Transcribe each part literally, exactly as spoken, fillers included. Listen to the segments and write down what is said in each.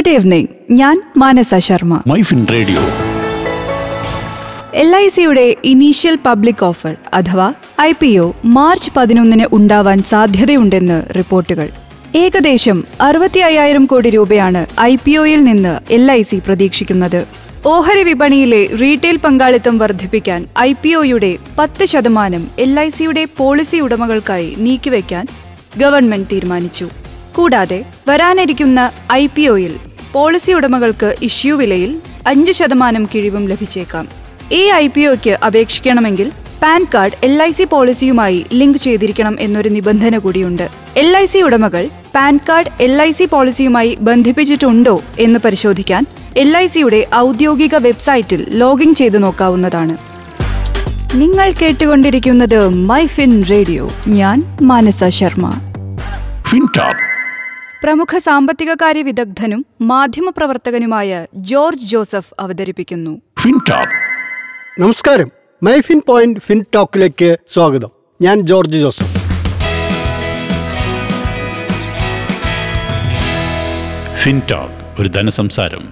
Good evening. ഞാൻ Manasa Sharma. MyFin radio. L I സിയുടെ initial public offer അഥവാ ഐ പി ഒ മാർച്ച് പതിനൊന്നിന് ഉണ്ടാവാൻ സാധ്യതയുണ്ടെന്ന് റിപ്പോർട്ടുകൾ. ഏകദേശം അറുപത്തി അയ്യായിരം കോടി രൂപയാണ് ഐ പി ഒയിൽ നിന്ന് എൽ ഐ സി പ്രതീക്ഷിക്കുന്നത്. ഓഹരി വിപണിയിലെ റീറ്റെയിൽ പങ്കാളിത്തം വർദ്ധിപ്പിക്കാൻ ഐ പി ഒയുടെ പത്ത് ശതമാനം എൽ ഐ സിയുടെ പോളിസി ഉടമകൾക്കായി നീക്കിവെക്കാൻ ഗവൺമെന്റ് തീരുമാനിച്ചു. കൂടാതെ വരാനിരിക്കുന്ന ഐ പി ഒയിൽ പോളിസി ഉടമകൾക്ക് ഇഷ്യൂ വിലയിൽ അഞ്ച് ശതമാനം കിഴിവും ലഭിച്ചേക്കാം. ഈ ഐ പി ഒക്ക് അപേക്ഷിക്കണമെങ്കിൽ PAN card L I C പോളിസിയുമായി ലിങ്ക് ചെയ്തിരിക്കണം എന്നൊരു നിബന്ധന കൂടിയുണ്ട്. എൽ ഐ സി ഉടമകൾ PAN card L I C പോളിസിയുമായി ബന്ധിപ്പിച്ചിട്ടുണ്ടോ എന്ന് പരിശോധിക്കാൻ എൽ ഐ സിയുടെ ഔദ്യോഗിക വെബ്സൈറ്റിൽ ലോഗിൻ ചെയ്ത് നോക്കാവുന്നതാണ്. നിങ്ങൾ കേട്ടുകൊണ്ടിരിക്കുന്നത് മൈ ഫിൻ റേഡിയോ. ഞാൻ മാനസ ശർമ്മ. പ്രമുഖ സാമ്പത്തിക കാര്യ വിദഗ്ധനും മാധ്യമപ്രവർത്തകനുമായ ജോർജ് ജോസഫ് അവതരിപ്പിക്കുന്നു ഫിൻ ടോക്ക്. നമസ്കാരം. മൈ ഫിൻ പോയിന്റ് ഫിൻ ടോക്കിലേക്ക് സ്വാഗതം. ഞാൻ ജോർജ് ജോസഫ്. ഫിൻ ടോക്ക്, ഒരു ധനസംസാരം.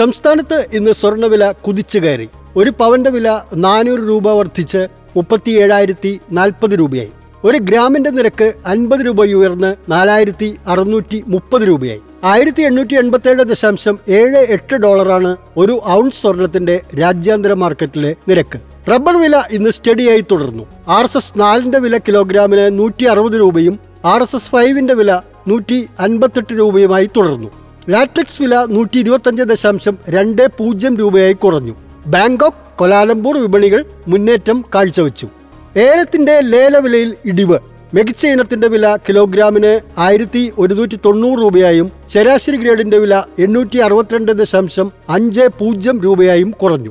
സംസ്ഥാനത്ത് ഇന്ന് സ്വർണ്ണവില കുതിച്ചു കയറി. ഒരു പവന്റെ വില നാനൂറ് രൂപ വർദ്ധിച്ച് മുപ്പത്തി ഏഴായിരത്തി നാൽപ്പത് രൂപയായി. ഒരു ഗ്രാമിന്റെ നിരക്ക് അൻപത് രൂപ ഉയർന്ന് നാലായിരത്തി അറുന്നൂറ്റി മുപ്പത് രൂപയായി. ആയിരത്തി എണ്ണൂറ്റി എൺപത്തി ഏഴ് ദശാംശം ഏഴ് എട്ട് ഡോളറാണ് ഒരു ഔൺസ് സ്വർണത്തിന്റെ രാജ്യാന്തര മാർക്കറ്റിലെ നിരക്ക്. റബ്ബർ വില ഇന്ന് സ്റ്റഡിയായി തുടർന്നു. ആർ എസ് എസ് നാലിന്റെ വില കിലോഗ്രാമിന് നൂറ്റി അറുപത് രൂപയും ആർ എസ് എസ് ഫൈവിന്റെ വില നൂറ്റി അൻപത്തെട്ട് രൂപയുമായി തുടർന്നു. ലാറ്റക്സ് വില നൂറ്റി ഇരുപത്തഞ്ച് ദശാംശം രണ്ട് പൂജ്യം രൂപയായി കുറഞ്ഞു. ബാങ്കോക്ക്, കൊലാലംപൂർ വിപണികൾ മുന്നേറ്റം കാഴ്ചവെച്ചു. ഏലത്തിന്റെ ലേലവിലയിൽ ഇടിവ്. മികച്ച ഇനത്തിന്റെ വില കിലോഗ്രാമിന് ആയിരത്തി ഒരുന്നൂറ്റി തൊണ്ണൂറ് രൂപയായും ശരാശരി ഗ്രേഡിന്റെ വില എണ്ണൂറ്റി അറുപത്തിരണ്ട് ദശാംശം അഞ്ച് പൂജ്യം രൂപയായും കുറഞ്ഞു.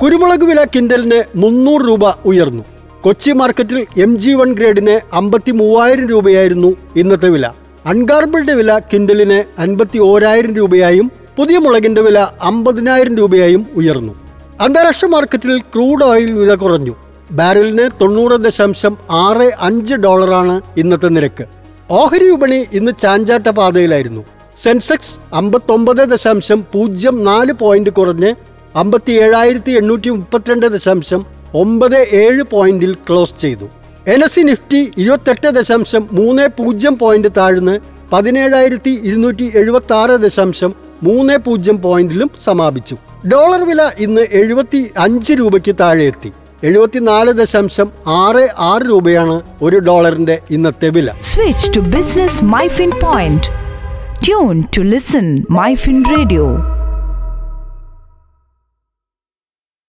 കുരുമുളക് വില കിൻഡലിന് മുന്നൂറ് രൂപ ഉയർന്നു. കൊച്ചി മാർക്കറ്റിൽ എം ജി വൺ ഗ്രേഡിന് അമ്പത്തി മൂവായിരം രൂപയായിരുന്നു ഇന്നത്തെ വില. അൺഗാർബിൾഡ് വില കിൻഡലിന് അൻപത്തി ഓരായിരം രൂപയായും പുതിയ മുളകിന്റെ വില അമ്പതിനായിരം രൂപയായും ഉയർന്നു. അന്താരാഷ്ട്ര മാർക്കറ്റിൽ ക്രൂഡ് ഓയിൽ വില കുറഞ്ഞു. ബാരലിന് തൊണ്ണൂറ് ദശാംശം ആറ് അഞ്ച് ഡോളറാണ് ഇന്നത്തെ നിരക്ക്. ഓഹരി വിപണി ഇന്ന് ചാഞ്ചാട്ട പാതയിലായിരുന്നു. സെൻസെക്സ് അമ്പത്തൊമ്പത് ദശാംശം പൂജ്യം നാല് പോയിന്റ് കുറഞ്ഞ് അമ്പത്തി ഏഴായിരത്തി എണ്ണൂറ്റി മുപ്പത്തിരണ്ട് ദശാംശം ഒമ്പത് ഏഴ് പോയിന്റിൽ ക്ലോസ് ചെയ്തു. എൻ എസ് ഇ നിഫ്റ്റി ഇരുപത്തെട്ട് ദശാംശം മൂന്ന് പൂജ്യം പോയിന്റ് താഴ്ന്ന് പതിനേഴായിരത്തി ഇരുന്നൂറ്റി എഴുപത്തി ആറ് ദശാംശം മൂന്ന് പൂജ്യം പോയിന്റിലും സമാപിച്ചു. ഡോളർ വില ഇന്ന് എഴുപത്തി അഞ്ച് രൂപയ്ക്ക് താഴെയെത്തി. എഴുപത്തിനാല് ദശാംശം ആറ് ആറ് രൂപയാണ് ഒരു ഡോളറിന്റെ ഇന്നത്തെ വില. Switch to business MyFin point. Tune to listen MyFin radio.